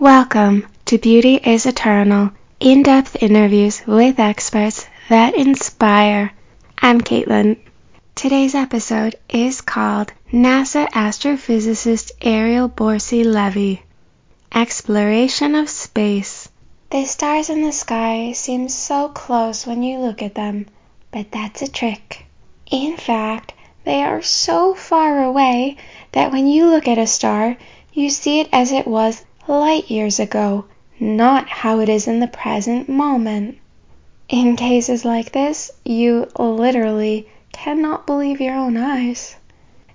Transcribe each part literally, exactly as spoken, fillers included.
Welcome to Beauty is Eternal, in-depth interviews with experts that inspire. I'm Caitlin. Today's episode is called NASA astrophysicist Ariel Boursi Levi. Exploration of Space. The stars in the sky seem so close when you look at them, but that's a trick. In fact, they are so far away that when you look at a star, you see it as it was light years ago, not how it is in the present moment. In cases like this, you literally cannot believe your own eyes.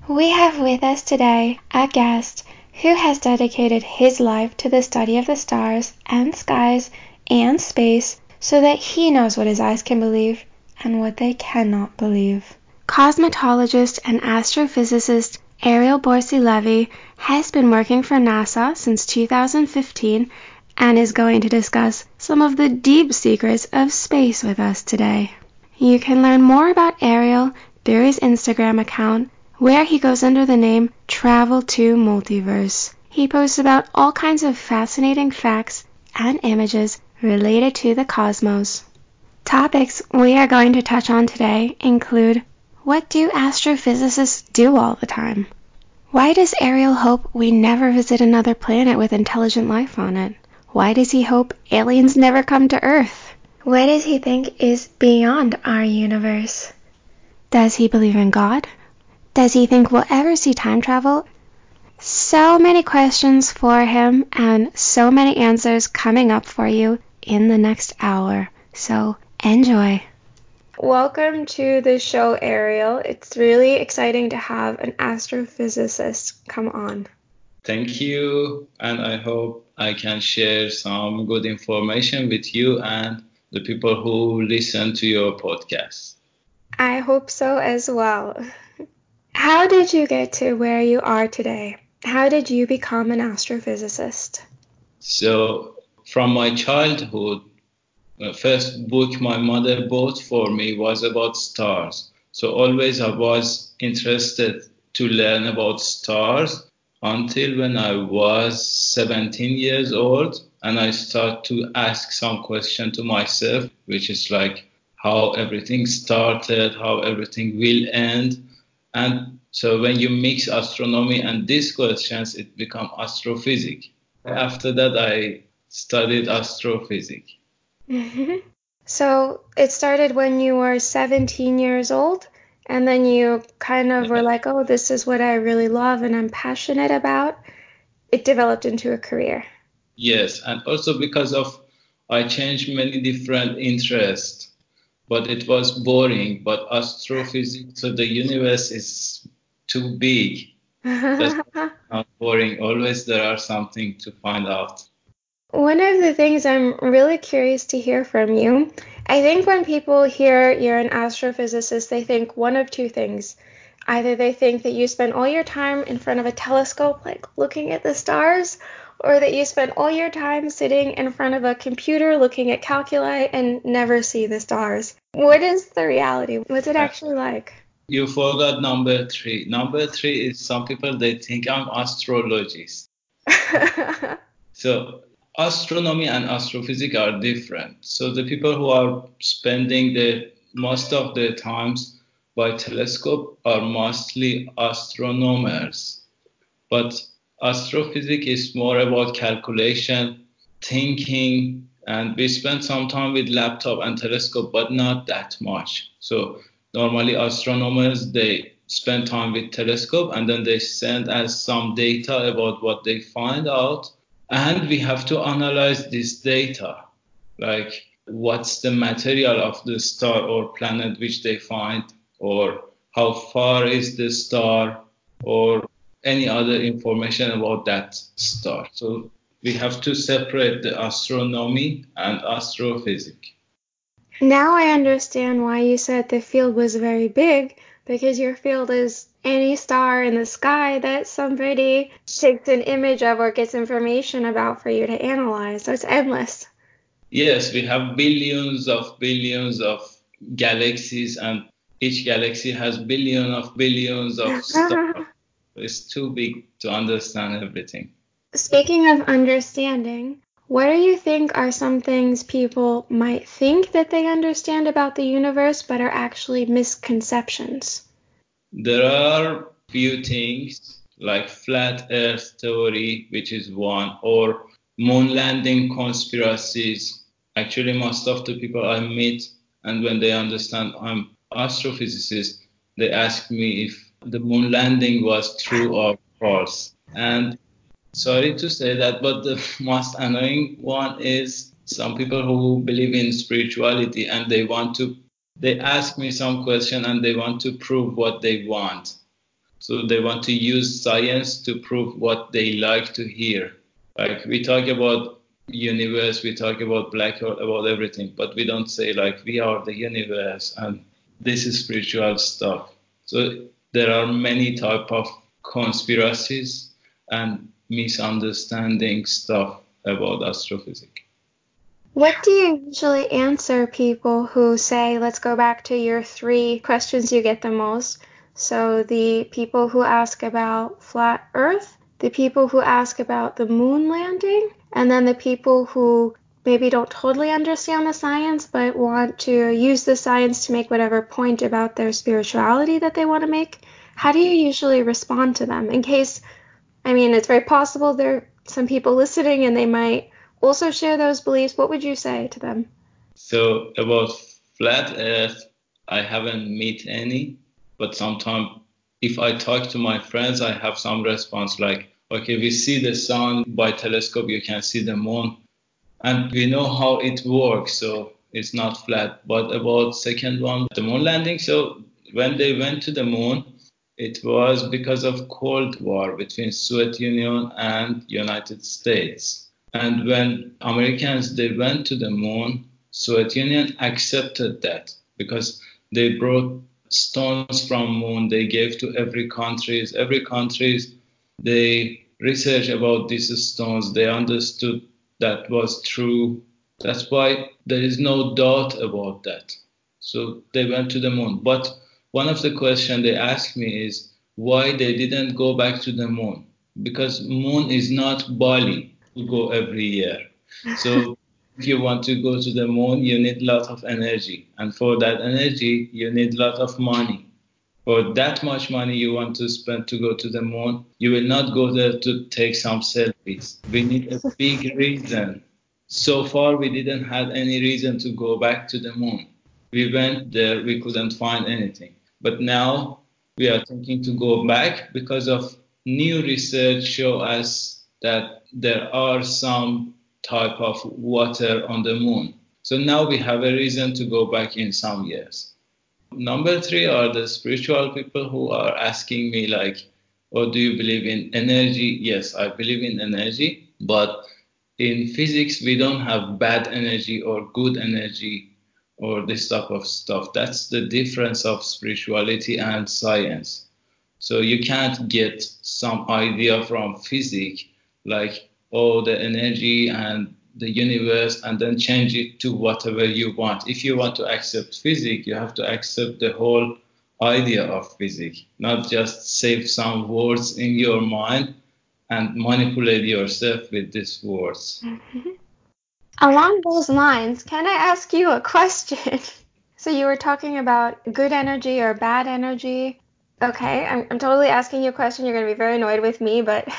We have with us today a guest who has dedicated his life to the study of the stars and skies and space so that he knows what his eyes can believe and what they cannot believe. Cosmetologist and astrophysicist Ariel Boursi Levi has been working for NASA since two thousand fifteen and is going to discuss some of the deep secrets of space with us today. You can learn more about Ariel through his Instagram account, where he goes under the name Travel to Multiverse. He posts about all kinds of fascinating facts and images related to the cosmos. Topics we are going to touch on today include: what do astrophysicists do all the time? Why does Ariel hope we never visit another planet with intelligent life on it? Why does he hope aliens never come to Earth? What does he think is beyond our universe? Does he believe in God? Does he think we'll ever see time travel? So many questions for him and so many answers coming up for you in the next hour. So enjoy. Welcome to the show, Ariel. It's really exciting to have an astrophysicist come on. Thank you, and I hope I can share some good information with you and the people who listen to your podcast. I hope so as well. How did you get to where you are today? How did you become an astrophysicist? So, from my childhood, the first book my mother bought for me was about stars. So always I was interested to learn about stars until when I was seventeen years old, and I start to ask some question to myself, which is like how everything started, how everything will end. And so when you mix astronomy and these questions, it becomes astrophysics. After that, I studied astrophysics. Mm-hmm. So it started when you were seventeen years old, and then you kind of were like, oh, this is what I really love and I'm passionate about. It developed into a career. Yes, and also because of I changed many different interests, but it was boring. But astrophysics, so the universe is too big. That's not boring. Always there are something to find out. One of the things I'm really curious to hear from you, I think when people hear you're an astrophysicist, they think one of two things. Either they think that you spend all your time in front of a telescope, like looking at the stars, or that you spend all your time sitting in front of a computer looking at calculi and never see the stars. What is the reality? What's it actually like? You forgot number three. Number three is some people, they think I'm an astrologist. So astronomy and astrophysics are different. So the people who are spending the most of their times by telescope are mostly astronomers. But astrophysics is more about calculation, thinking, and we spend some time with laptop and telescope, but not that much. So normally astronomers, they spend time with telescope and then they send us some data about what they find out. And we have to analyze this data, like what's the material of the star or planet which they find, or how far is the star, or any other information about that star. So we have to separate the astronomy and astrophysics. Now I understand why you said the field was very big, because your field is any star in the sky that somebody takes an image of or gets information about for you to analyze. So it's endless. Yes, we have billions of billions of galaxies, and each galaxy has billions of billions of stars. It's too big to understand everything. Speaking of understanding, what do you think are some things people might think that they understand about the universe but are actually misconceptions? There are few things like flat earth theory, which is one, or moon landing conspiracies. Actually, most of the people I meet, and when they understand I'm astrophysicist, they ask me if the moon landing was true or false. And sorry to say that, but the most annoying one is some people who believe in spirituality and they want to, they ask me some question and they want to prove what they want. So they want to use science to prove what they like to hear. Like we talk about universe, we talk about black hole, about everything, but we don't say like we are the universe and this is spiritual stuff. So there are many type of conspiracies and misunderstanding stuff about astrophysics. What do you usually answer people who say, let's go back to your three questions you get the most? So the people who ask about flat Earth, the people who ask about the moon landing, and then the people who maybe don't totally understand the science but want to use the science to make whatever point about their spirituality that they want to make. How do you usually respond to them? In case, I mean, it's very possible there are some people listening and they might also share those beliefs. What would you say to them? So about flat Earth, I haven't met any, but sometimes if I talk to my friends, I have some response like, okay, we see the sun by telescope, you can see the moon, and we know how it works, so it's not flat. But about second one, the moon landing, so when they went to the moon, it was because of Cold War between Soviet Union and United States. And when Americans, they went to the moon, Soviet Union accepted that because they brought stones from moon, they gave to every countries, every countries, they researched about these stones, they understood that was true. That's why there is no doubt about that. So they went to the moon. But one of the questions they asked me is why they didn't go back to the moon, because moon is not Bali to go every year. So if you want to go to the moon, you need a lot of energy. And for that energy, you need a lot of money. For that much money you want to spend to go to the moon, you will not go there to take some selfies. We need a big reason. So far, we didn't have any reason to go back to the moon. We went there, we couldn't find anything. But now we are thinking to go back because of new research show us that there are some type of water on the moon. So now we have a reason to go back in some years. Number three are the spiritual people who are asking me like, oh, do you believe in energy? Yes, I believe in energy, but in physics, we don't have bad energy or good energy or this type of stuff. That's the difference of spirituality and science. So you can't get some idea from physics like, oh, the energy and the universe, and then change it to whatever you want. If you want to accept physics, you have to accept the whole idea of physics, not just save some words in your mind and manipulate yourself with these words. Mm-hmm. Along those lines, can I ask you a question? So you were talking about good energy or bad energy. Okay, I'm, I'm totally asking you a question. You're going to be very annoyed with me, but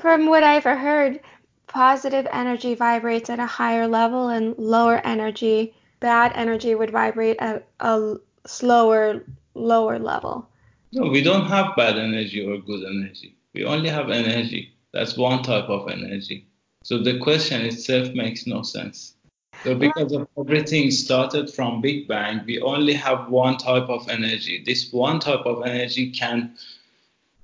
from what I've heard, positive energy vibrates at a higher level and lower energy, bad energy would vibrate at a slower, lower level. No, we don't have bad energy or good energy. We only have energy. That's one type of energy. So the question itself makes no sense. So because of everything started from Big Bang, we only have one type of energy. This one type of energy can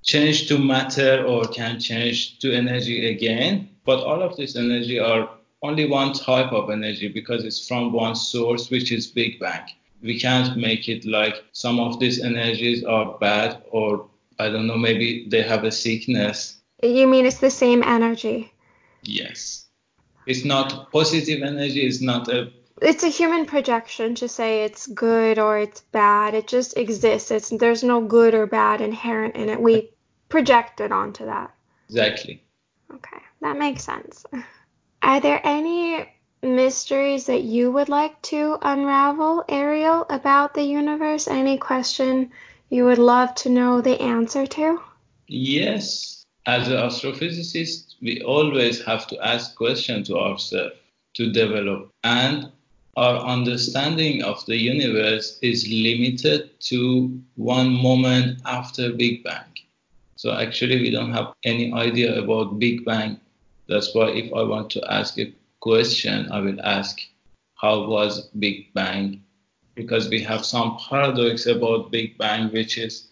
change to matter or can change to energy again. But all of this energy are only one type of energy because it's from one source, which is Big Bang. We can't make it like some of these energies are bad or, I don't know, maybe they have a sickness. You mean it's the same energy? Yes. It's not positive energy. It's not a... It's a human projection to say it's good or it's bad. It just exists. It's, there's no good or bad inherent in it. We project it onto that. Exactly. Okay, that makes sense. Are there any mysteries that you would like to unravel, Ariel, about the universe? Any question you would love to know the answer to? Yes. As an astrophysicist, we always have to ask questions to ourselves to develop. And our understanding of the universe is limited to one moment after Big Bang. So actually, we don't have any idea about Big Bang. That's why if I want to ask a question, I will ask, how was Big Bang? Because we have some paradox about Big Bang, which is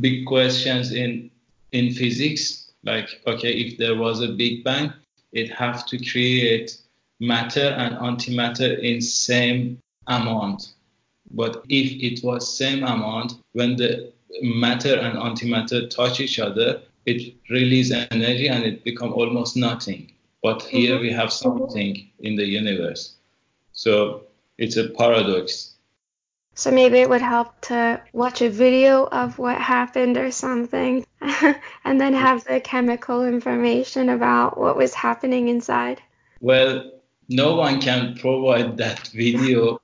big questions in in physics. Like, okay, if there was a Big Bang, it have to create matter and antimatter in same amount. But if it was same amount, when the matter and antimatter touch each other, it releases energy and it becomes almost nothing. But here we have something in the universe. So it's a paradox. So maybe it would help to watch a video of what happened or something and then have the chemical information about what was happening inside. Well, no one can provide that video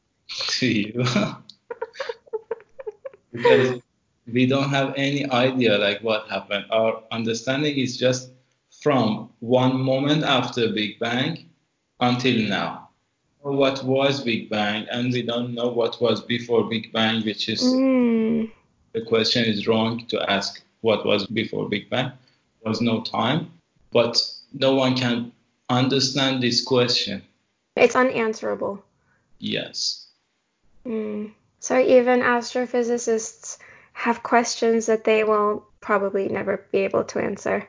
to you because we don't have any idea like what happened. Our understanding is just from one moment after Big Bang until now. What was Big Bang, and we don't know what was before Big Bang, which is mm. the question is wrong to ask what was before Big Bang. There was no time, but no one can understand this question. It's unanswerable. Yes. Mm. So even astrophysicists have questions that they will probably never be able to answer.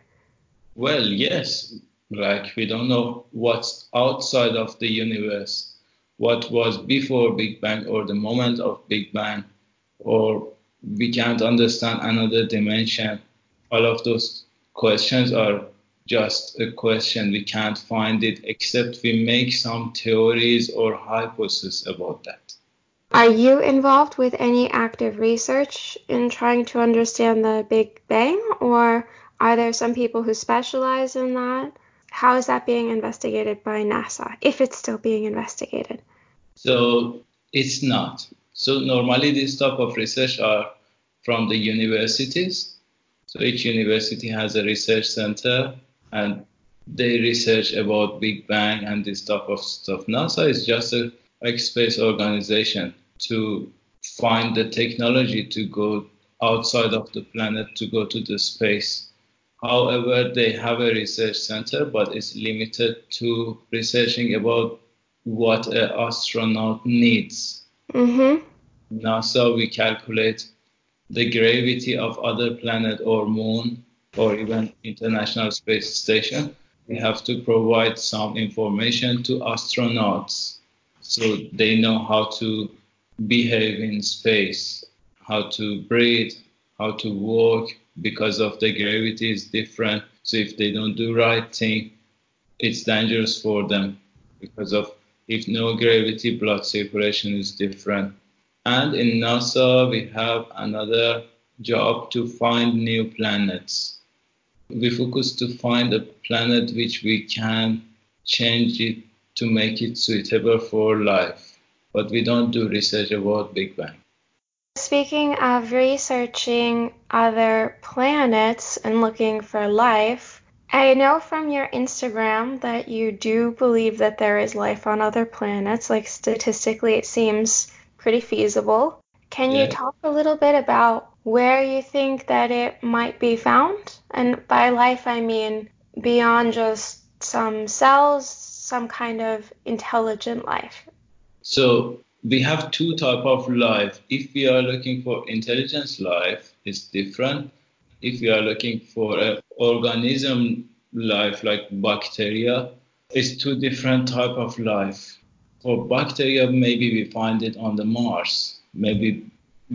Well, yes. Like, we don't know what's outside of the universe, what was before Big Bang or the moment of Big Bang, or we can't understand another dimension. All of those questions are just a question. We can't find it except we make some theories or hypotheses about that. Are you involved with any active research in trying to understand the Big Bang, or are there some people who specialize in that? How is that being investigated by NASA, if it's still being investigated? So it's not. So normally this type of research are from the universities. So each university has a research center, and they research about Big Bang and this type of stuff. NASA is just a like space organization to find the technology to go outside of the planet, to go to the space. However, they have a research center, but it's limited to researching about what an astronaut needs. Mm-hmm. NASA, we calculate the gravity of other planet or moon or even International Space Station. We have to provide some information to astronauts so they know how to behave in space, how to breathe, how to walk, because of the gravity is different. So if they don't do right thing, it's dangerous for them because of if no gravity, blood circulation is different. And in NASA, we have another job to find new planets. We focus to find a planet which we can change it to make it suitable for life. But we don't do research about Big Bang. Speaking of researching other planets and looking for life, I know from your Instagram that you do believe that there is life on other planets. Like, statistically, it seems pretty feasible. Can yeah. you talk a little bit about where you think that it might be found? And by life, I mean beyond just some cells, some kind of intelligent life. So we have two types of life. If we are looking for intelligence life, it's different. If we are looking for an organism life like bacteria, it's two different types of life. For bacteria, maybe we find it on the Mars. Maybe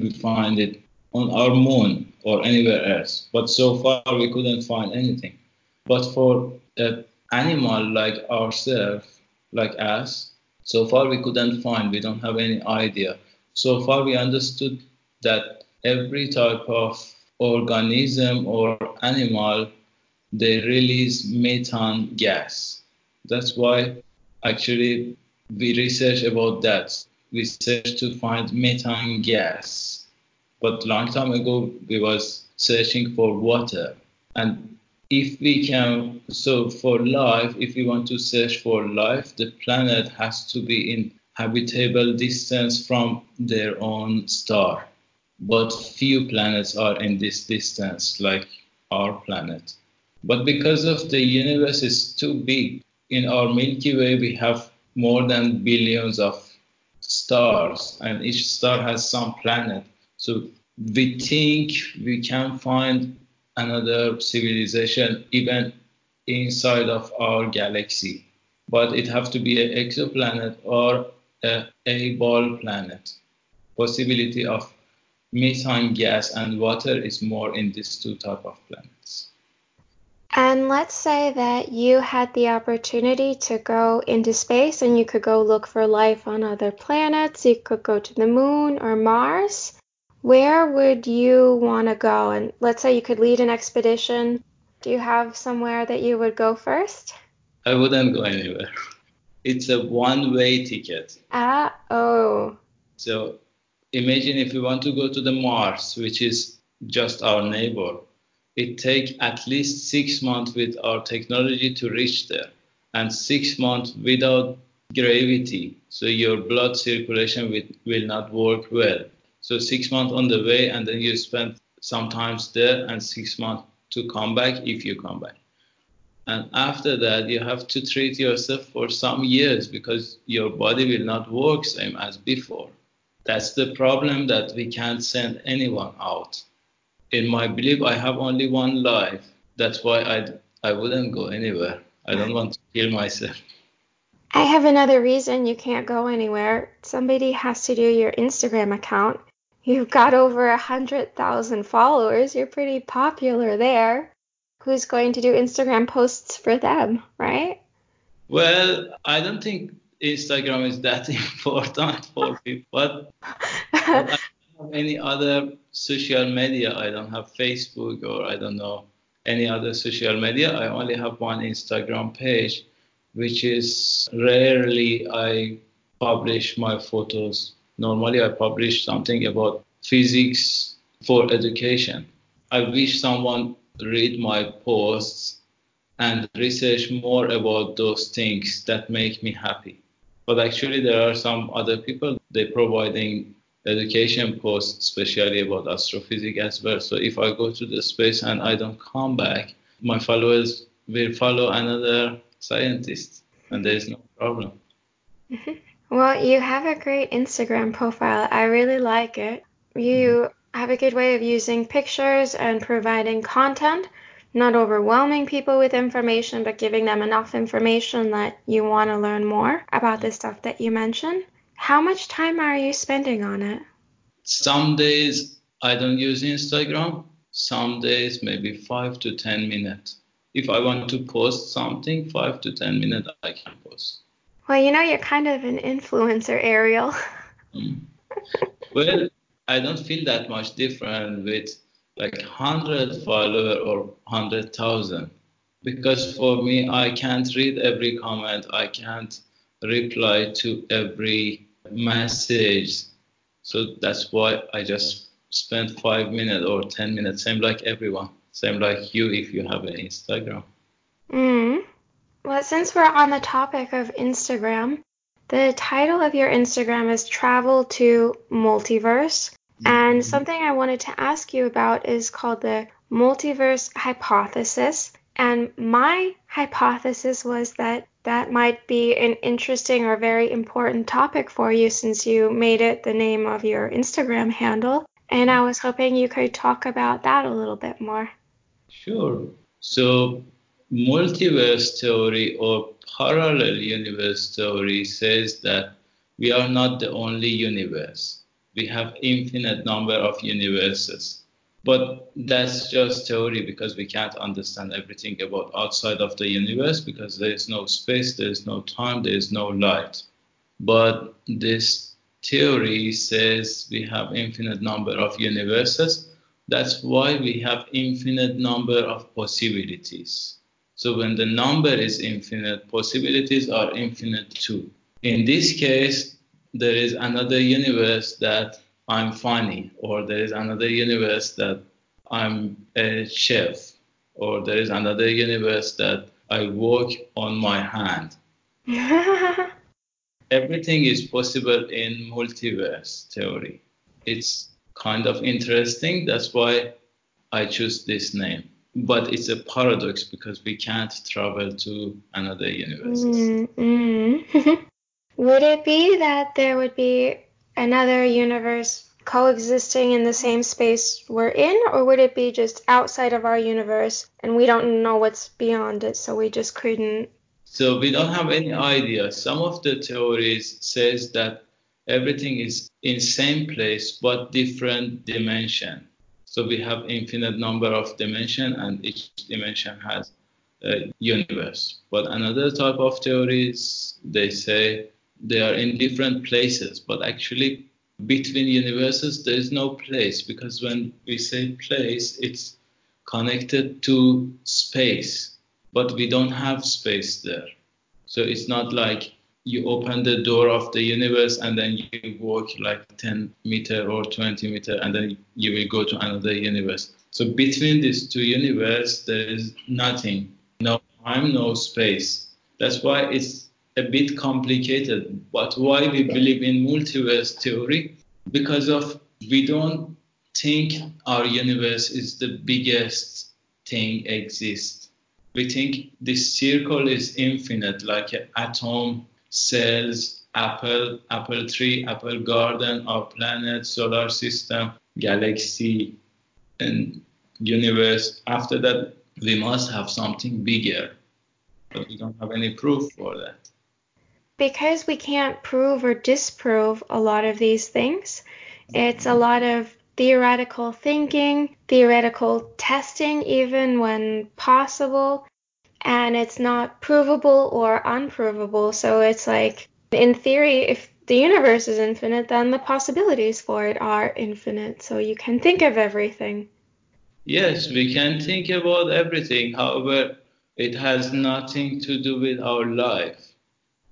we find it on our moon or anywhere else. But so far, we couldn't find anything. But for an animal like ourselves, like us, so far we couldn't find, we don't have any idea. So far we understood that every type of organism or animal they release methane gas. That's why actually we research about that. We search to find methane gas. But long time ago, we was searching for water. And if we can, so for life, if we want to search for life, the planet has to be in habitable distance from their own star. But few planets are in this distance, like our planet. But because of the universe is too big, in our Milky Way, we have more than billions of stars, and each star has some planet. So we think we can find another civilization even inside of our galaxy. But it has to be an exoplanet or a A-ball planet. Possibility of methane gas and water is more in these two type of planets. And let's say that you had the opportunity to go into space and you could go look for life on other planets. You could go to the moon or Mars. Where would you want to go? And let's say you could lead an expedition. Do you have somewhere that you would go first? I wouldn't go anywhere. It's a one-way ticket. Ah, oh. So imagine if we want to go to the Mars, which is just our neighbor. It takes at least six months with our technology to reach there, and six months without gravity. So your blood circulation will, will not work well. So six months on the way, and then you spend sometimes there and six months to come back if you come back. And after that, you have to treat yourself for some years because your body will not work same as before. That's the problem, that we can't send anyone out. In my belief, I have only one life. That's why I, I wouldn't go anywhere. I don't want to kill myself. I have another reason you can't go anywhere. Somebody has to do your Instagram account. You've got over one hundred thousand followers. You're pretty popular there. Who's going to do Instagram posts for them, right? Well, I don't think Instagram is that important for people. But I don't have any other social media. I don't have Facebook or I don't know any other social media. I only have one Instagram page, which is rarely I publish my photos. Normally I publish something about physics for education. I wish someone read my posts and research more about those things that make me happy. But actually there are some other people, they providing education posts, especially about astrophysics as well. So if I go to the space and I don't come back, my followers will follow another scientist and there is no problem. Mm-hmm. Well, you have a great Instagram profile. I really like it. You have a good way of using pictures and providing content, not overwhelming people with information, but giving them enough information that you want to learn more about the stuff that you mentioned. How much time are you spending on it? Some days I don't use Instagram. Some days maybe five to ten minutes. If I want to post something, five to ten minutes I can post. Well, you know, you're kind of an influencer, Ariel. Mm. Well, I don't feel that much different with like one hundred followers or one hundred thousand. Because for me, I can't read every comment. I can't reply to every message. So that's why I just spend five minutes or ten minutes, same like everyone, same like you if you have an Instagram. Mm. Well, since we're on the topic of Instagram, the title of your Instagram is Travel to Multiverse, and something I wanted to ask you about is called the Multiverse Hypothesis, and my hypothesis was that that might be an interesting or very important topic for you since you made it the name of your Instagram handle, and I was hoping you could talk about that a little bit more. Sure. So multiverse theory or parallel universe theory says that we are not the only universe. We have infinite number of universes. But that's just theory because we can't understand everything about outside of the universe because there is no space, there is no time, there is no light. But this theory says we have infinite number of universes That's why we have infinite number of possibilities. So when the number is infinite, possibilities are infinite too. In this case, there is another universe that I'm funny, or there is another universe that I'm a chef, or there is another universe that I work on my hand. Everything is possible in multiverse theory. It's kind of interesting. That's why I choose this name. But it's a paradox because we can't travel to another universe. Mm-hmm. Would it be that there would be another universe coexisting in the same space we're in, or would it be just outside of our universe and we don't know what's beyond it, so we just couldn't? So we don't have any idea. Some of the theories says that everything is in same place but different dimension. So we have infinite number of dimension and each dimension has a universe. But another type of theories, they say they are in different places, but actually between universes there is no place, because when we say place, it's connected to space, but we don't have space there. So it's not like you open the door of the universe and then you walk like ten meter or twenty meter and then you will go to another universe. So between these two universes there is nothing, no time, no space. That's why it's a bit complicated, but why we believe in multiverse theory, because of we don't think our universe is the biggest thing exists. We think this circle is infinite, like an atom, cells, apple, apple tree, apple garden, our planet, solar system, galaxy, and universe. After that, we must have something bigger, but we don't have any proof for that. Because we can't prove or disprove a lot of these things, it's a lot of theoretical thinking, theoretical testing, even when possible, and it's not provable or unprovable. So it's like, in theory, if the universe is infinite, then the possibilities for it are infinite. So you can think of everything. Yes, we can think about everything. However, it has nothing to do with our life.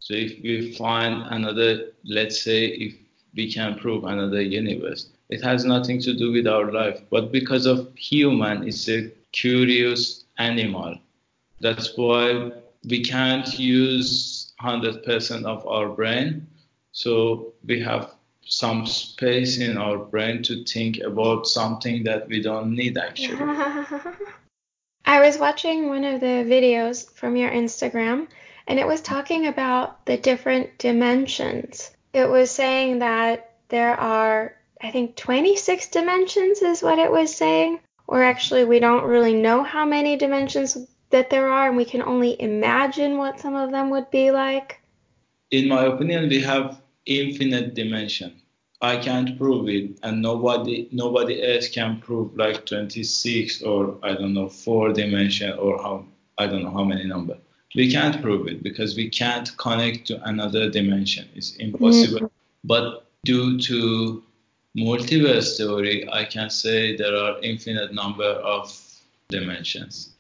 So if we find another, let's say if we can prove another universe, it has nothing to do with our life. But because of human, it's a curious animal. That's why we can't use one hundred percent of our brain. So we have some space in our brain to think about something that we don't need actually. I was watching one of the videos from your Instagram, and it was talking about the different dimensions. It was saying that there are, I think, twenty-six dimensions is what it was saying. Or actually, we don't really know how many dimensions that there are, and we can only imagine what some of them would be like. In my opinion, we have infinite dimension. I can't prove it, and nobody nobody else can prove like twenty-six or, I don't know, four dimension or how I don't know how many number. We can't prove it because we can't connect to another dimension. It's impossible. Mm-hmm. But due to multiverse theory, I can say there are infinite number of dimensions.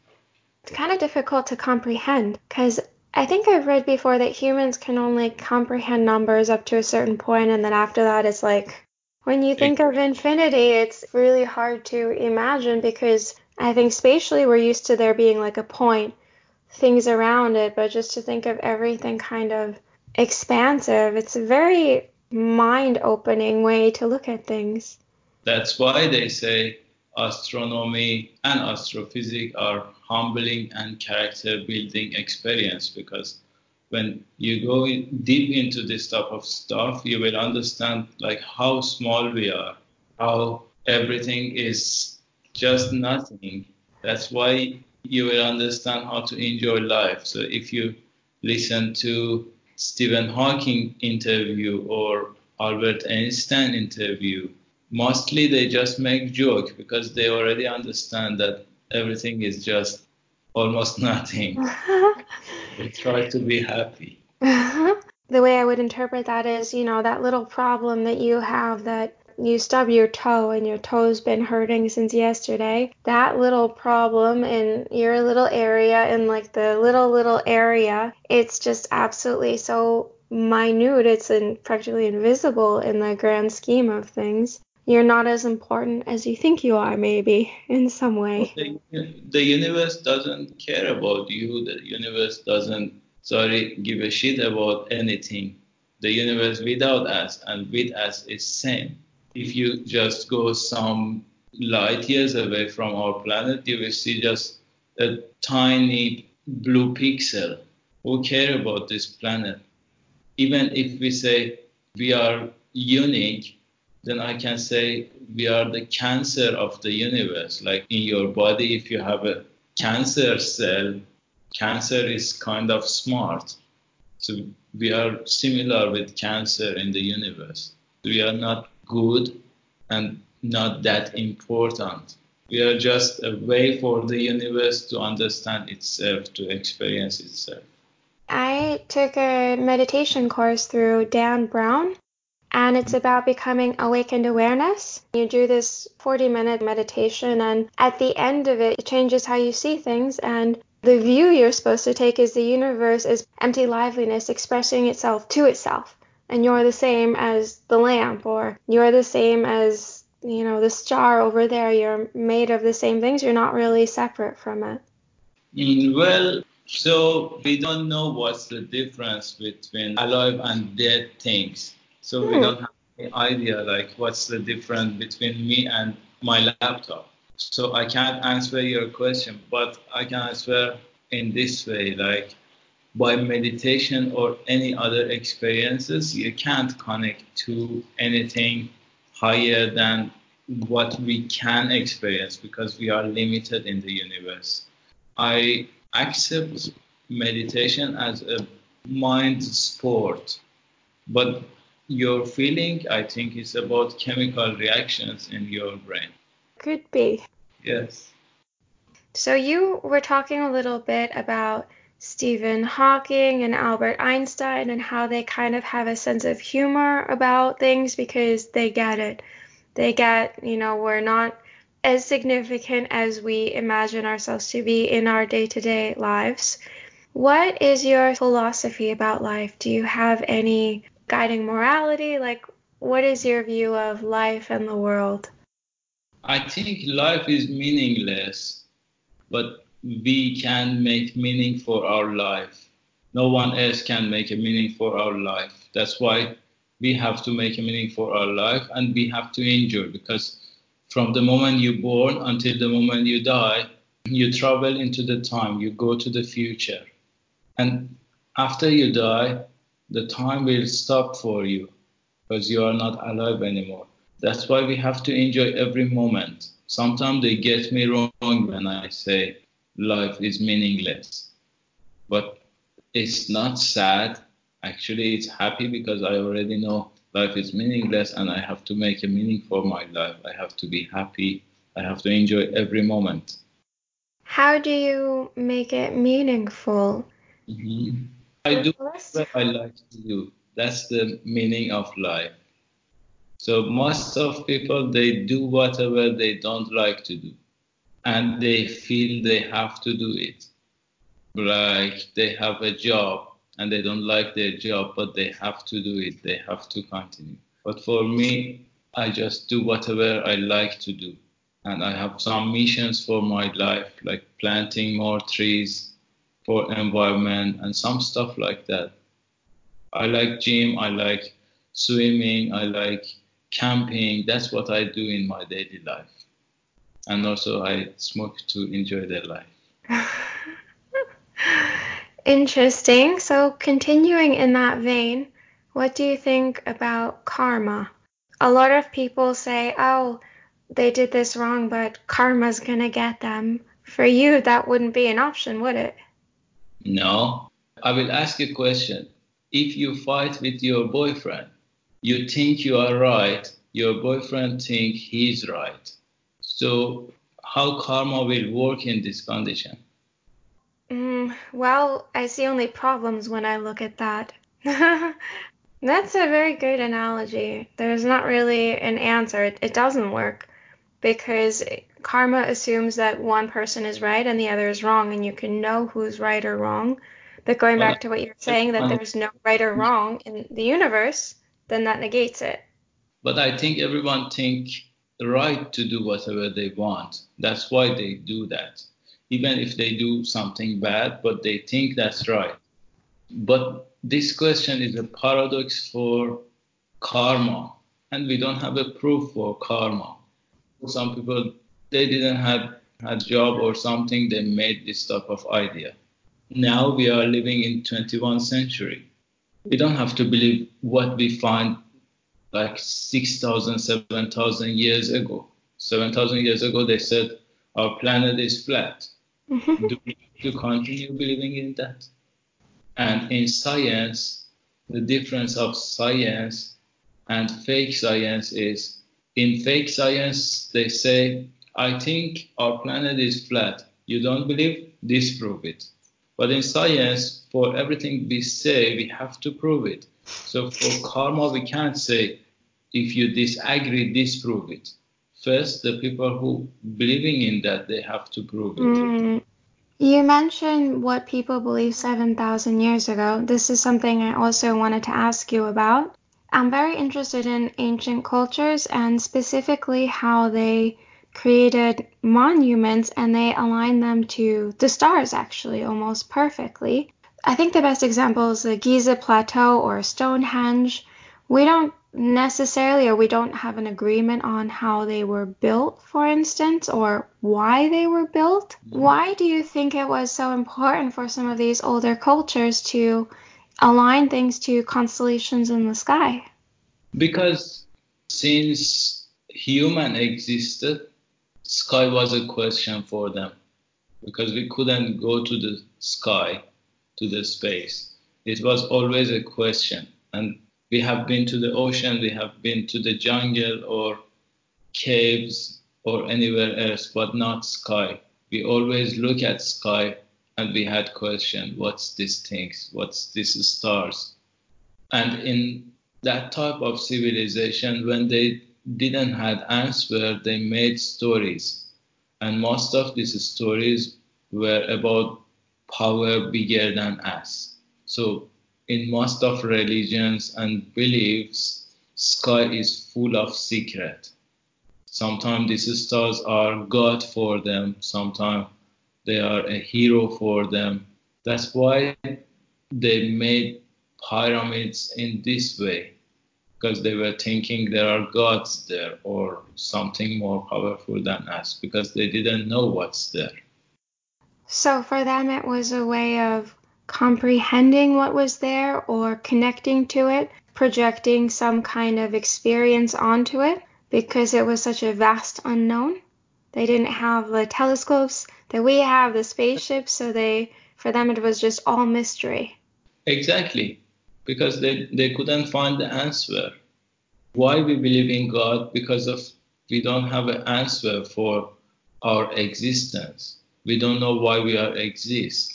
It's kind of difficult to comprehend because I think I've read before that humans can only comprehend numbers up to a certain point, and then after that it's like, when you think it, of infinity, it's really hard to imagine, because I think spatially we're used to there being like a point, things around it, but just to think of everything kind of expansive, it's a very mind-opening way to look at things. That's why they say astronomy and astrophysics are humbling and character-building experience, because when you go in deep into this type of stuff, you will understand like how small we are, how everything is just nothing. That's why you will understand how to enjoy life. So if you listen to Stephen Hawking interview or Albert Einstein interview, mostly they just make jokes because they already understand that everything is just almost nothing. They try to be happy. The way I would interpret that is, you know, that little problem that you have that you stub your toe and your toe's been hurting since yesterday, that little problem in your little area, in like the little, little area, it's just absolutely so minute, it's in, practically invisible in the grand scheme of things. You're not as important as you think you are, maybe, in some way. The, the universe doesn't care about you. The universe doesn't, sorry, give a shit about anything. The universe without us and with us is same. If you just go some light years away from our planet, you will see just a tiny blue pixel. Who cares about this planet? Even if we say we are unique, then I can say we are the cancer of the universe. Like in your body, if you have a cancer cell, cancer is kind of smart. So we are similar with cancer in the universe. We are not good and not that important. We are just a way for the universe to understand itself, to experience itself. I took a meditation course through Dan Brown. And it's about becoming awakened awareness. You do this forty-minute meditation, and at the end of it, it changes how you see things. And the view you're supposed to take is the universe is empty liveliness expressing itself to itself. And you're the same as the lamp, or you're the same as, you know, the star over there. You're made of the same things. You're not really separate from it. Mm, well, so we don't know what's the difference between alive and dead things. So we don't have any idea, like, what's the difference between me and my laptop. So I can't answer your question, but I can answer in this way, like, by meditation or any other experiences, you can't connect to anything higher than what we can experience because we are limited in the universe. I accept meditation as a mind sport, but your feeling, I think, is about chemical reactions in your brain. Could be. Yes. So you were talking a little bit about Stephen Hawking and Albert Einstein and how they kind of have a sense of humor about things because they get it. They get, you know, we're not as significant as we imagine ourselves to be in our day-to-day lives. What is your philosophy about life? Do you have any guiding morality? Like, what is your view of life and the world? I think life is meaningless, but we can make meaning for our life. No one else can make a meaning for our life. That's why we have to make a meaning for our life, and we have to endure, because from the moment you're born until the moment you die, you travel into the time, you go to the future. And after you die, the time will stop for you because you are not alive anymore. That's why we have to enjoy every moment. Sometimes they get me wrong when I say life is meaningless. But it's not sad. Actually, it's happy because I already know life is meaningless and I have to make a meaning for my life. I have to be happy. I have to enjoy every moment. How do you make it meaningful? Mm-hmm. I do what I like to do. That's the meaning of life. So most of people, they do whatever they don't like to do. And they feel they have to do it. Like they have a job and they don't like their job, but they have to do it. They have to continue. But for me, I just do whatever I like to do. And I have some missions for my life, like planting more trees, for environment and some stuff like that. I like gym, I like swimming, I like camping. That's what I do in my daily life. And also I smoke to enjoy their life. Interesting. So continuing in that vein, what do you think about karma? A lot of people say, oh, they did this wrong, but karma's going to get them. For you, that wouldn't be an option, would it? No. I will ask you a question. If you fight with your boyfriend, you think you are right, your boyfriend thinks he's right. So how karma will work in this condition? Mm, well, I see only problems when I look at that. That's a very good analogy. There's not really an answer. It, it doesn't work because karma assumes that one person is right and the other is wrong, and you can know who's right or wrong. But going back to what you were saying, that there's no right or wrong in the universe, then that negates it. But I think everyone think the right to do whatever they want. That's why they do that. Even if they do something bad, but they think that's right. But this question is a paradox for karma, and we don't have a proof for karma. Some people, they didn't have a job or something, they made this type of idea. Now we are living in twenty-first century. We don't have to believe what we find like six thousand, seven thousand years ago. seven thousand years ago, they said our planet is flat. Do we have to continue believing in that? And in science, the difference of science and fake science is, in fake science, they say, I think our planet is flat. You don't believe? Disprove it. But in science, for everything we say, we have to prove it. So for karma, we can't say, if you disagree, disprove it. First, the people who believing in that, they have to prove it. Mm. You mentioned what people believed seven thousand years ago. This is something I also wanted to ask you about. I'm very interested in ancient cultures and specifically how they created monuments and they aligned them to the stars, actually, almost perfectly. I think the best example is the Giza Plateau or Stonehenge. We don't necessarily, or we don't have an agreement on how they were built, for instance, or why they were built. Why do you think it was so important for some of these older cultures to align things to constellations in the sky? Because since human existed, sky was a question for them, because we couldn't go to the sky, to the space. It was always a question. And we have been to the ocean, we have been to the jungle or caves or anywhere else, but not sky. We always look at sky and we had question, what's these things? What's these stars? And in that type of civilization, when they didn't have answer, they made stories. And most of these stories were about power bigger than us. So in most of religions and beliefs, sky is full of secret. Sometimes these stars are God for them. Sometimes they are a hero for them. That's why they made pyramids in this way, because they were thinking there are gods there or something more powerful than us, because they didn't know what's there. So for them, it was a way of comprehending what was there or connecting to it, projecting some kind of experience onto it, because it was such a vast unknown. They didn't have the telescopes that we have, the spaceships, so they, for them it was just all mystery. Exactly, because they, they couldn't find the answer. Why we believe in God? Because of we don't have an answer for our existence. We don't know why we are exist.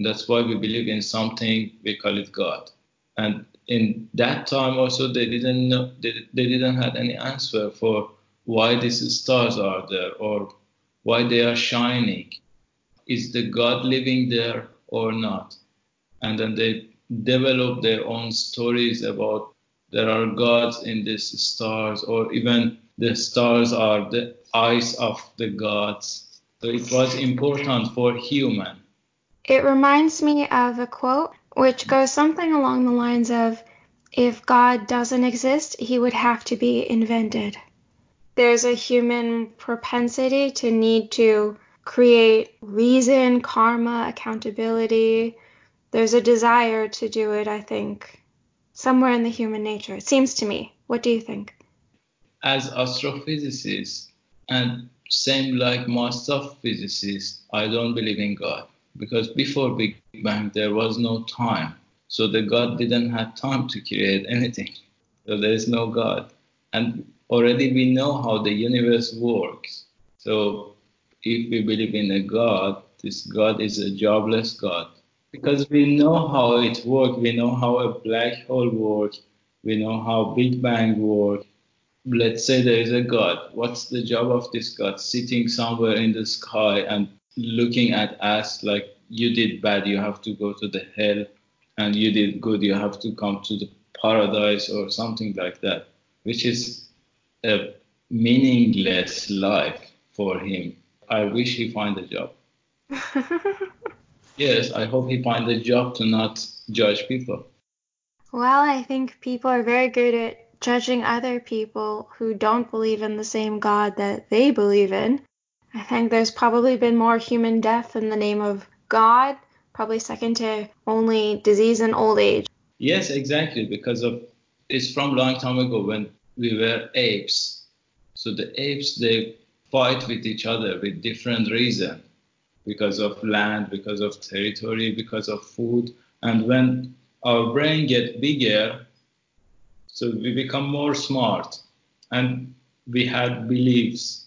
That's why we believe in something, we call it God. And in that time also, they didn't know, they, they didn't have any answer for why these stars are there or why they are shining. Is the God living there or not? And then they develop their own stories about there are gods in these stars, or even the stars are the eyes of the gods. So it was important for human. It reminds me of a quote which goes something along the lines of, if God doesn't exist, he would have to be invented. There's a human propensity to need to create reason, karma, accountability. There's a desire to do it, I think, somewhere in the human nature, it seems to me. What do you think? As astrophysicists, and same like most of physicists, I don't believe in God. Because before Big Bang, there was no time. So the God didn't have time to create anything. So there is no God. And already we know how the universe works. So if we believe in a God, this God is a jobless God. Because we know how it works. We know how a black hole works. We know how Big Bang worked. Let's say there is a God. What's the job of this God? Sitting somewhere in the sky and looking at us like, you did bad, you have to go to the hell, and you did good, you have to come to the paradise, or something like that, which is a meaningless life for him. I wish he find a job. Yes, I hope he find a job to not judge people. Well, I think people are very good at judging other people who don't believe in the same God that they believe in. I think there's probably been more human death in the name of God, probably second to only disease and old age. Yes, exactly, because of it's from long time ago when we were apes. So the apes, they fight with each other with different reasons, because of land, because of territory, because of food. And when our brain gets bigger, so we become more smart, and we had beliefs.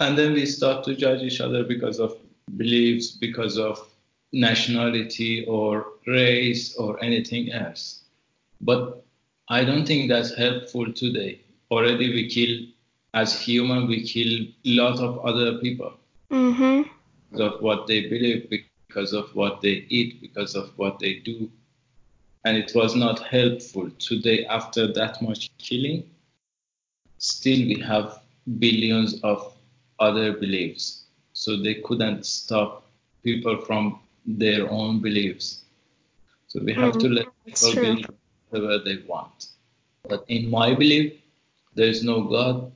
And then we start to judge each other because of beliefs, because of nationality or race or anything else. But I don't think that's helpful today. Already we kill, as human, we kill a lot of other people. Mm-hmm. Because of what they believe, because of what they eat, because of what they do. And it was not helpful. Today, after that much killing, still we have billions of other beliefs. So they couldn't stop people from their own beliefs. So we have mm, to let people believe whatever they want. But in my belief, there is no God,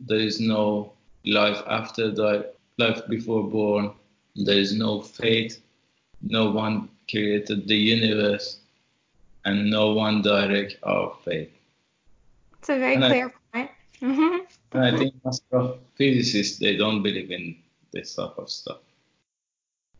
there is no life after death, life before born, there is no fate, no one created the universe, and no one directs our fate. It's a very and clear I, point. Mm-hmm. And I think astrophysicists, they don't believe in this type of stuff.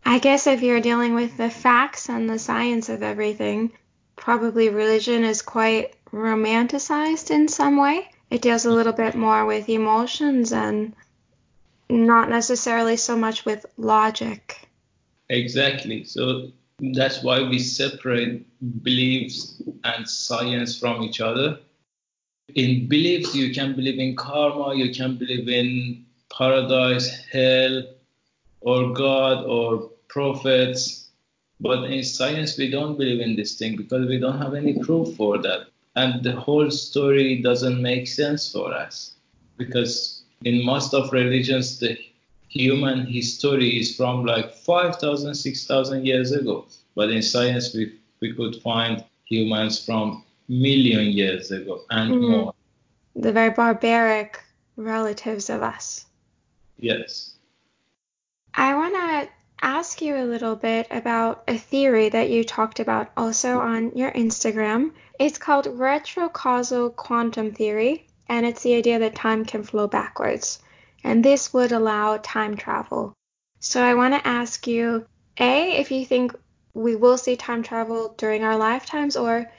I guess if you're dealing with the facts and the science of everything, probably religion is quite romanticized in some way. It deals a little bit more with emotions and not necessarily so much with logic. Exactly. So that's why we separate beliefs and science from each other. In beliefs, you can believe in karma, you can believe in paradise, hell, or God, or prophets. But in science, we don't believe in this thing because we don't have any proof for that. And the whole story doesn't make sense for us, because in most of religions, the human history is from like five thousand, six thousand years ago. But in science, we we could find humans from million years ago and mm-hmm. more. The very barbaric relatives of us. Yes. I want to ask you a little bit about a theory that you talked about also on your Instagram. It's called retrocausal quantum theory. And it's the idea that time can flow backwards. And this would allow time travel. So I want to ask you, A, if you think we will see time travel during our lifetimes, or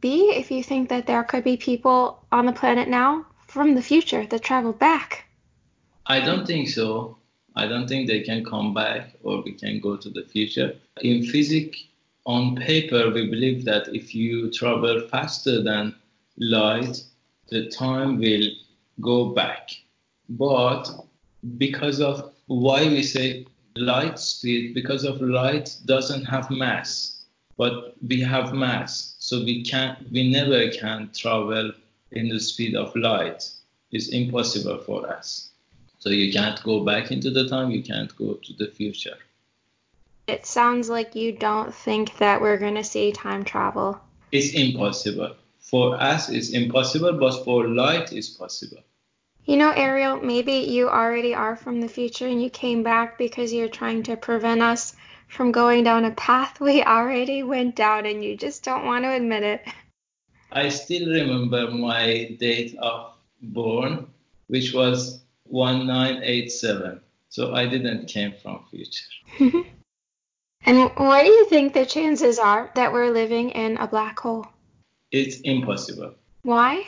B, if you think that there could be people on the planet now from the future that travel back. I don't think so. I don't think they can come back or we can go to the future. In physics, on paper, we believe that if you travel faster than light, the time will go back. But because of why we say light speed, because of light doesn't have mass, but we have mass. So we can we never can travel in the speed of light. It's impossible for us. So you can't go back into the time, you can't go to the future. It sounds like you don't think that we're going to see time travel. It's impossible. For us, it's impossible, but for light, it's possible. You know, Ariel, maybe you already are from the future and you came back because you're trying to prevent us from going down a path we already went down and you just don't want to admit it. I still remember my date of born, which was nineteen eighty-seven. So I didn't came from future. And what do you think the chances are that we're living in a black hole? It's impossible. Why?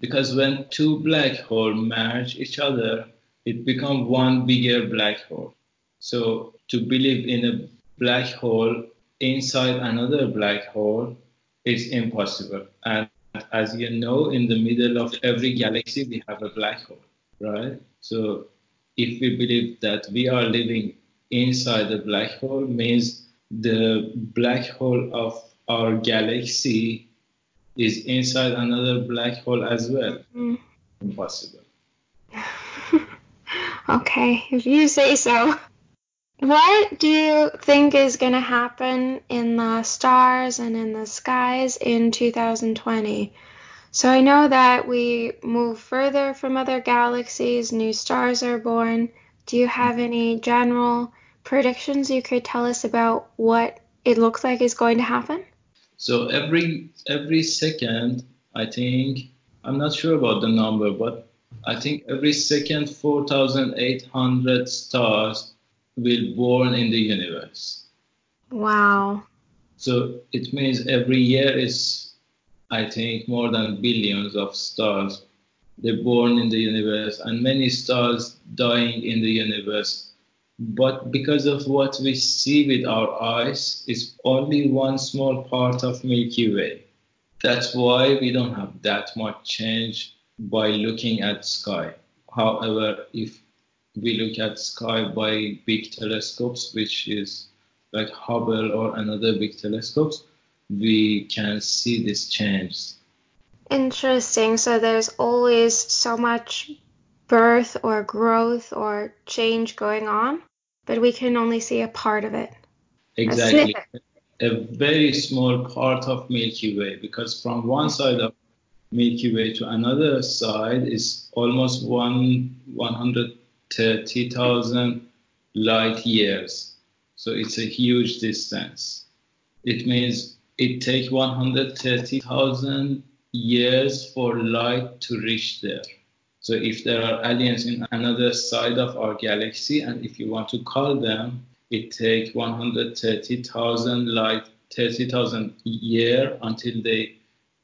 Because when two black holes merge each other, it becomes one bigger black hole. So to believe in a black hole inside another black hole is impossible. And as you know, in the middle of every galaxy, we have a black hole, right? So if we believe that we are living inside a black hole, means the black hole of our galaxy is inside another black hole as well. Mm-hmm. Impossible. Okay, if you say so. What do you think is going to happen in the stars and in the skies in two thousand twenty? So I know that we move further from other galaxies, new stars are born. Do you have any general predictions you could tell us about what it looks like is going to happen? So every every second, I think, I'm not sure about the number, but I think every second four thousand eight hundred stars will born in the universe. Wow. So it means every year is, I think, more than billions of stars. They're born in the universe, and many stars dying in the universe. But because of what we see with our eyes, it's only one small part of Milky Way. That's why we don't have that much change by looking at sky. However, if we look at sky by big telescopes, which is like Hubble or another big telescopes, we can see this change. Interesting. So there's always so much birth or growth or change going on, but we can only see a part of it. Exactly. A very small part of Milky Way, because from one side of Milky Way to another side is almost one, one hundred thirty thousand light years. So it's a huge distance. It means it takes one hundred thirty thousand years for light to reach there. So if there are aliens in another side of our galaxy, and if you want to call them, it takes one hundred thirty thousand light, thirty thousand year until they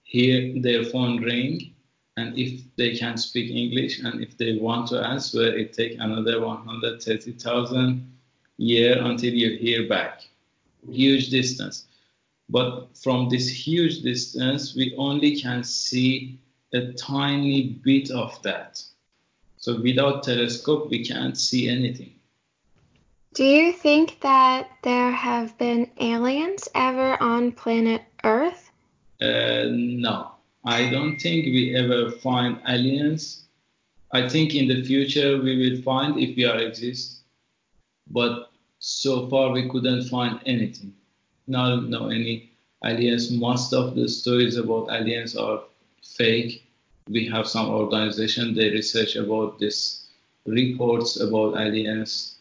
hear their phone ring. And if they can speak English and if they want to answer, it takes another one hundred thirty thousand years until you hear back. Huge distance. But from this huge distance, we only can see a tiny bit of that. So without telescope, we can't see anything. Do you think that there have been aliens ever on planet Earth? Uh, no. I don't think we ever find aliens. I think in the future we will find if we are exist, but so far we couldn't find anything. No, no, any aliens. Most of the stories about aliens are fake. We have some organization, they research about this, reports about aliens,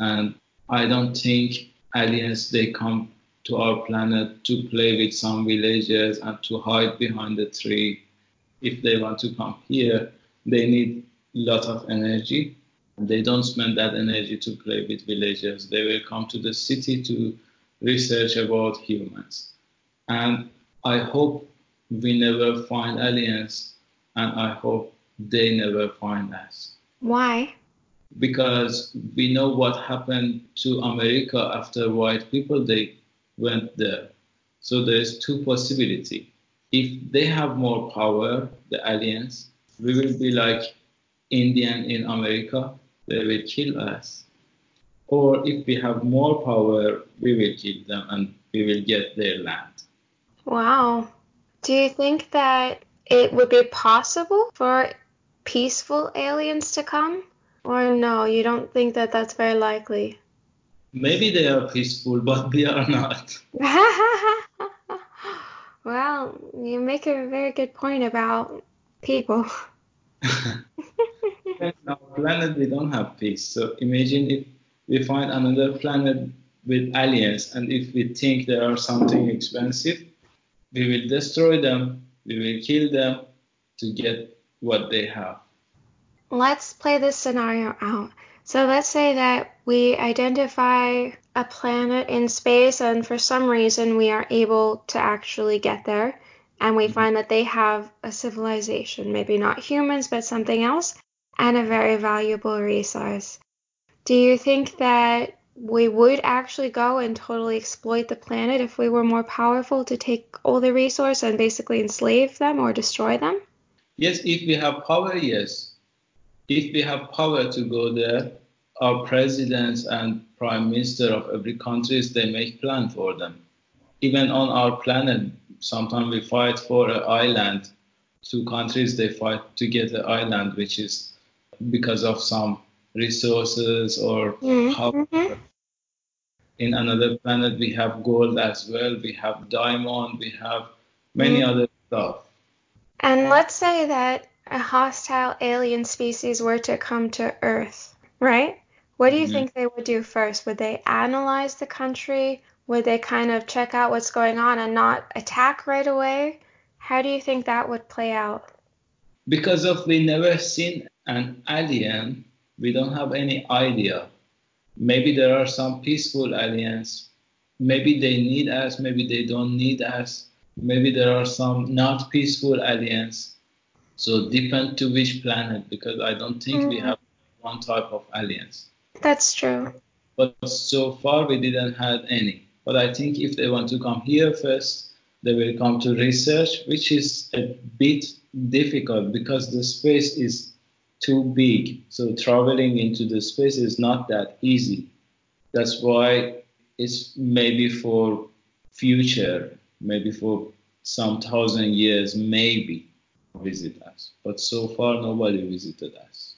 and I don't think aliens, they come to our planet to play with some villagers and to hide behind the tree. If they want to come here, they need a lot of energy. They don't spend that energy to play with villagers. They will come to the city to research about humans. And I hope we never find aliens, and I hope they never find us. Why? Because we know what happened to America after white people, they went there. So there's two possibility. If they have more power, the aliens, we will be like Indian in America, they will kill us. Or if we have more power, we will kill them and we will get their land. Wow. Do you think that it would be possible for peaceful aliens to come? Or no, you don't think that that's very likely? Maybe they are peaceful, but we are not. Well, you make a very good point about people. On our planet, we don't have peace. So imagine if we find another planet with aliens, and if we think they are something expensive, we will destroy them, we will kill them to get what they have. Let's play this scenario out. So let's say that we identify a planet in space and for some reason we are able to actually get there and we find that they have a civilization, maybe not humans, but something else, and a very valuable resource. Do you think that we would actually go and totally exploit the planet if we were more powerful to take all the resource and basically enslave them or destroy them? Yes, if we have power, yes. If we have power to go there, our presidents and prime minister of every country, they make plan for them. Even on our planet, sometimes we fight for an island. Two countries, they fight to get an island, which is because of some resources or power. Mm-hmm. In another planet, we have gold as well. We have diamond. We have many mm-hmm. other stuff. And let's say that a hostile alien species were to come to Earth, right? What do you mm-hmm. think they would do first? Would they analyze the country? Would they kind of check out what's going on and not attack right away? How do you think that would play out? Because of we never seen an alien, we don't have any idea. Maybe there are some peaceful aliens. Maybe they need us. Maybe they don't need us. Maybe there are some not peaceful aliens. So depend to which planet, because I don't think mm-hmm. we have one type of aliens. That's true. But so far we didn't have any. But I think if they want to come here first, they will come to research, which is a bit difficult because the space is too big. So traveling into the space is not that easy. That's why it's maybe for future, maybe for some thousand years, maybe visit us. But so far, nobody visited us.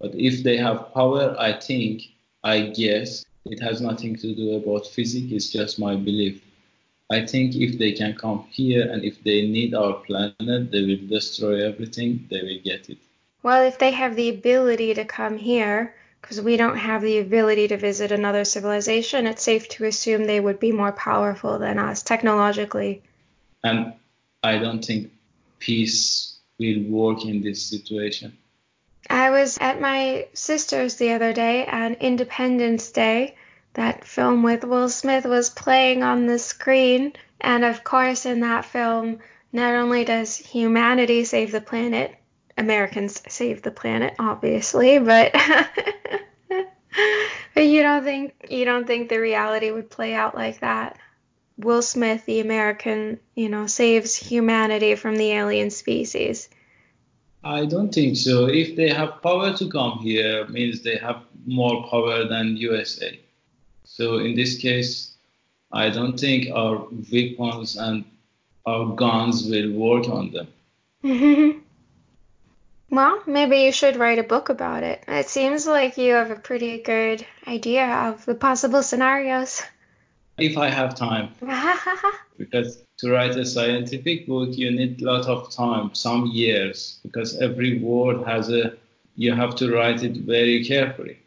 But if they have power, I think, I guess, it has nothing to do about physics, it's just my belief. I think if they can come here and if they need our planet, they will destroy everything, they will get it. Well, if they have the ability to come here, because we don't have the ability to visit another civilization, it's safe to assume they would be more powerful than us technologically. And I don't think peace will work in this situation. I was at my sister's the other day on Independence Day. That film with Will Smith was playing on the screen. And of course, in that film, not only does humanity save the planet, Americans save the planet, obviously, but, but you don't think you don't think the reality would play out like that. Will Smith, the American, you know, saves humanity from the alien species. I don't think so. If they have power to come here, means they have more power than U S A. So in this case, I don't think our weapons and our guns will work on them. Mm-hmm. Well, maybe you should write a book about it. It seems like you have a pretty good idea of the possible scenarios. If I have time. Because to write a scientific book, you need a lot of time, some years, because every word has a, you have to write it very carefully.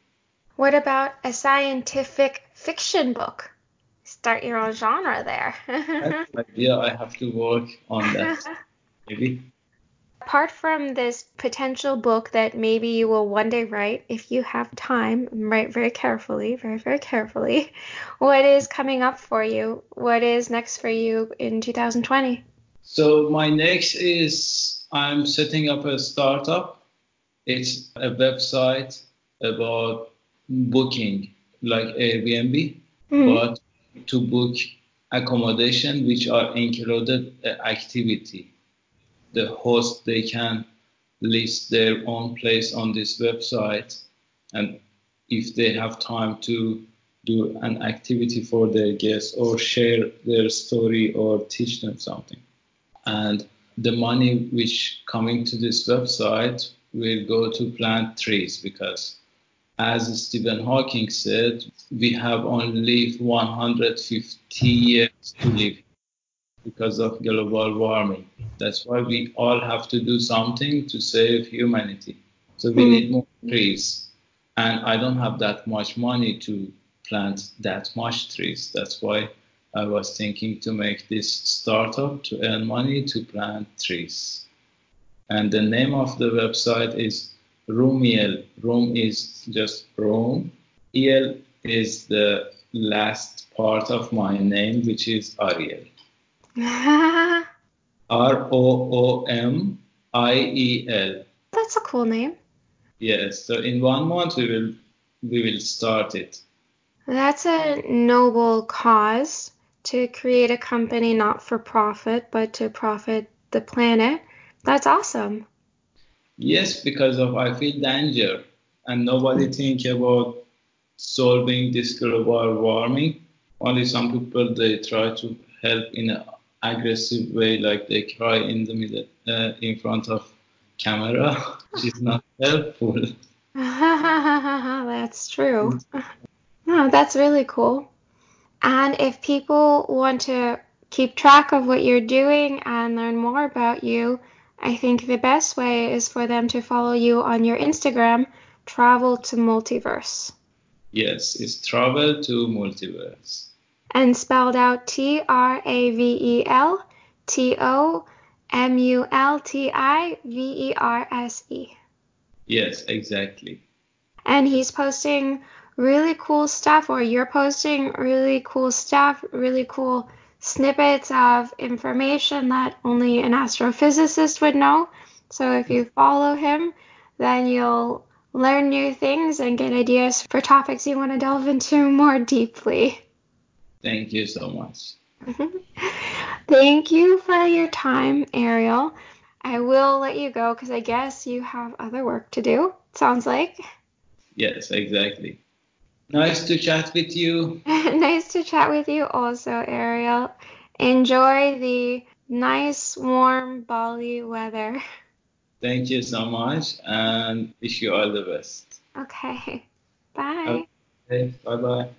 What about a scientific fiction book? Start your own genre there. That's an idea. I have to work on that, maybe. Apart from this potential book that maybe you will one day write, if you have time, write very carefully, very, very carefully, what is coming up for you? What is next for you in two thousand twenty? So my next is I'm setting up a startup. It's a website about booking, like Airbnb, mm-hmm. but to book accommodation, which are included uh, activity. The host, they can list their own place on this website. And if they have time to do an activity for their guests or share their story or teach them something. And the money which coming to this website will go to plant trees because as Stephen Hawking said, we have only one hundred fifty years to live. Because of global warming. That's why we all have to do something to save humanity. So we mm-hmm. need more trees. And I don't have that much money to plant that much trees. That's why I was thinking to make this startup to earn money to plant trees. And the name of the website is Roomiel. Room is just Rome. El is the last part of my name, which is Ariel. R O O M I E L. That's a cool name. Yes, so in one month we will we will start it. That's a noble cause, to create a company not for profit, but to profit the planet. That's awesome. Yes, because of I feel danger, and nobody think about solving this global warming. Only some people, they try to help in an aggressive way, like they cry in the middle, uh, in front of camera, which is not helpful. That's true. No, that's really cool. And if people want to keep track of what you're doing and learn more about you, I think the best way is for them to follow you on your Instagram, Travel to Multiverse. Yes, it's Travel to Multiverse. And spelled out T R A V E L T O M U L T I V E R S E. Yes, exactly. And he's posting really cool stuff, or you're posting really cool stuff, really cool snippets of information that only an astrophysicist would know. So if you follow him, then you'll learn new things and get ideas for topics you want to delve into more deeply. Thank you so much. Thank you for your time, Ariel. I will let you go because I guess you have other work to do, sounds like. Yes, exactly. Nice to chat with you. Nice to chat with you also, Ariel. Enjoy the nice, warm Bali weather. Thank you so much, and wish you all the best. Okay. Bye. Okay. Bye-bye.